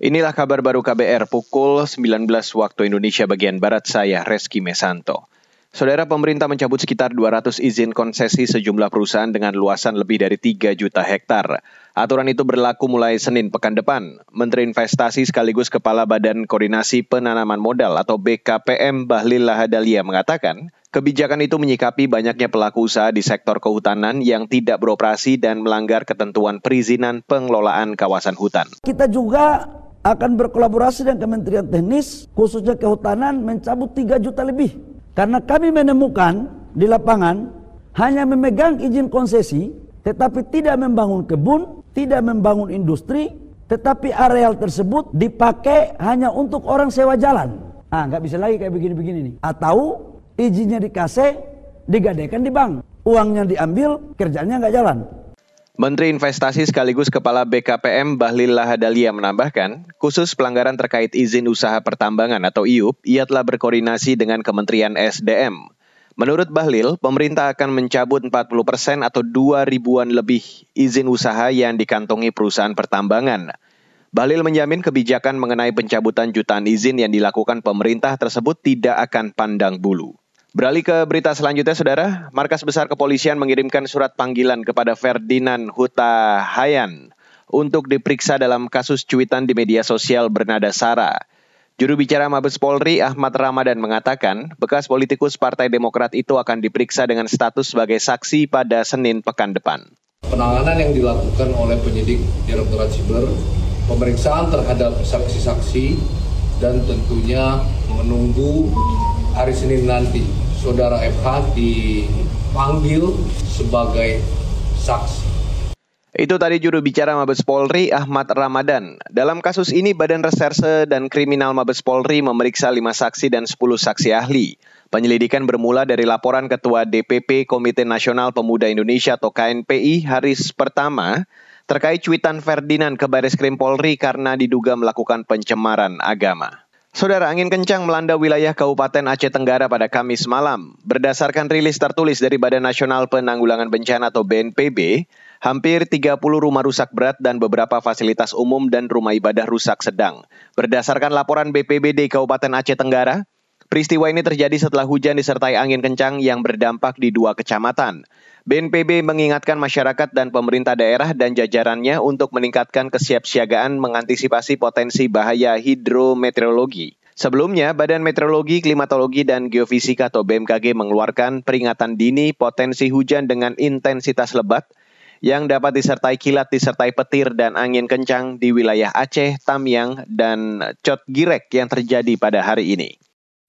Inilah kabar baru KBR pukul 19 waktu Indonesia bagian Barat, saya Reski Mesanto. Saudara, pemerintah mencabut sekitar 200 izin konsesi sejumlah perusahaan dengan luasan lebih dari 3 juta hektar. Aturan itu berlaku mulai Senin pekan depan. Menteri Investasi sekaligus Kepala Badan Koordinasi Penanaman Modal atau BKPM Bahlil Lahadalia mengatakan, kebijakan itu menyikapi banyaknya pelaku usaha di sektor kehutanan yang tidak beroperasi dan melanggar ketentuan perizinan pengelolaan kawasan hutan. Kita juga akan berkolaborasi dengan Kementerian Teknis, khususnya Kehutanan, mencabut 3 juta lebih. Karena kami menemukan di lapangan hanya memegang izin konsesi, tetapi tidak membangun kebun, tidak membangun industri, tetapi areal tersebut dipakai hanya untuk orang sewa jalan. Ah, nggak bisa lagi kayak begini-begini nih. Atau izinnya dikasih, digadaikan di bank. Uangnya diambil, kerjanya nggak jalan. Menteri Investasi sekaligus Kepala BKPM Bahlil Lahadalia menambahkan, khusus pelanggaran terkait izin usaha pertambangan atau IUP, ia telah berkoordinasi dengan Kementerian SDM. Menurut Bahlil, pemerintah akan mencabut 40% atau 2.000-an lebih izin usaha yang dikantongi perusahaan pertambangan. Bahlil menjamin kebijakan mengenai pencabutan jutaan izin yang dilakukan pemerintah tersebut tidak akan pandang bulu. Beralih ke berita selanjutnya, Saudara. Markas Besar Kepolisian mengirimkan surat panggilan kepada Ferdinand Hutahayan untuk diperiksa dalam kasus cuitan di media sosial bernada sara. Juru bicara Mabes Polri, Ahmad Ramadan, mengatakan bekas politikus Partai Demokrat itu akan diperiksa dengan status sebagai saksi pada Senin pekan depan. Penanganan yang dilakukan oleh penyidik Direktorat Siber, pemeriksaan terhadap saksi-saksi, dan tentunya menunggu hari Senin nanti, Saudara FH dipanggil sebagai saksi. Itu tadi juru bicara Mabes Polri, Ahmad Ramadan. Dalam kasus ini, Badan Reserse dan Kriminal Mabes Polri memeriksa 5 saksi dan 10 saksi ahli. Penyelidikan bermula dari laporan Ketua DPP Komite Nasional Pemuda Indonesia atau KNPI, Haris pertama, terkait cuitan Ferdinand ke Bareskrim Polri karena diduga melakukan pencemaran agama. Saudara, angin kencang melanda wilayah Kabupaten Aceh Tenggara pada Kamis malam. Berdasarkan rilis tertulis dari Badan Nasional Penanggulangan Bencana atau BNPB, hampir 30 rumah rusak berat dan beberapa fasilitas umum dan rumah ibadah rusak sedang. Berdasarkan laporan BPBD Kabupaten Aceh Tenggara, peristiwa ini terjadi setelah hujan disertai angin kencang yang berdampak di 2 kecamatan. BNPB mengingatkan masyarakat dan pemerintah daerah dan jajarannya untuk meningkatkan kesiapsiagaan mengantisipasi potensi bahaya hidrometeorologi. Sebelumnya, Badan Meteorologi, Klimatologi, dan Geofisika atau BMKG mengeluarkan peringatan dini potensi hujan dengan intensitas lebat yang dapat disertai kilat disertai petir dan angin kencang di wilayah Aceh, Tamiang, dan Cotgirek yang terjadi pada hari ini.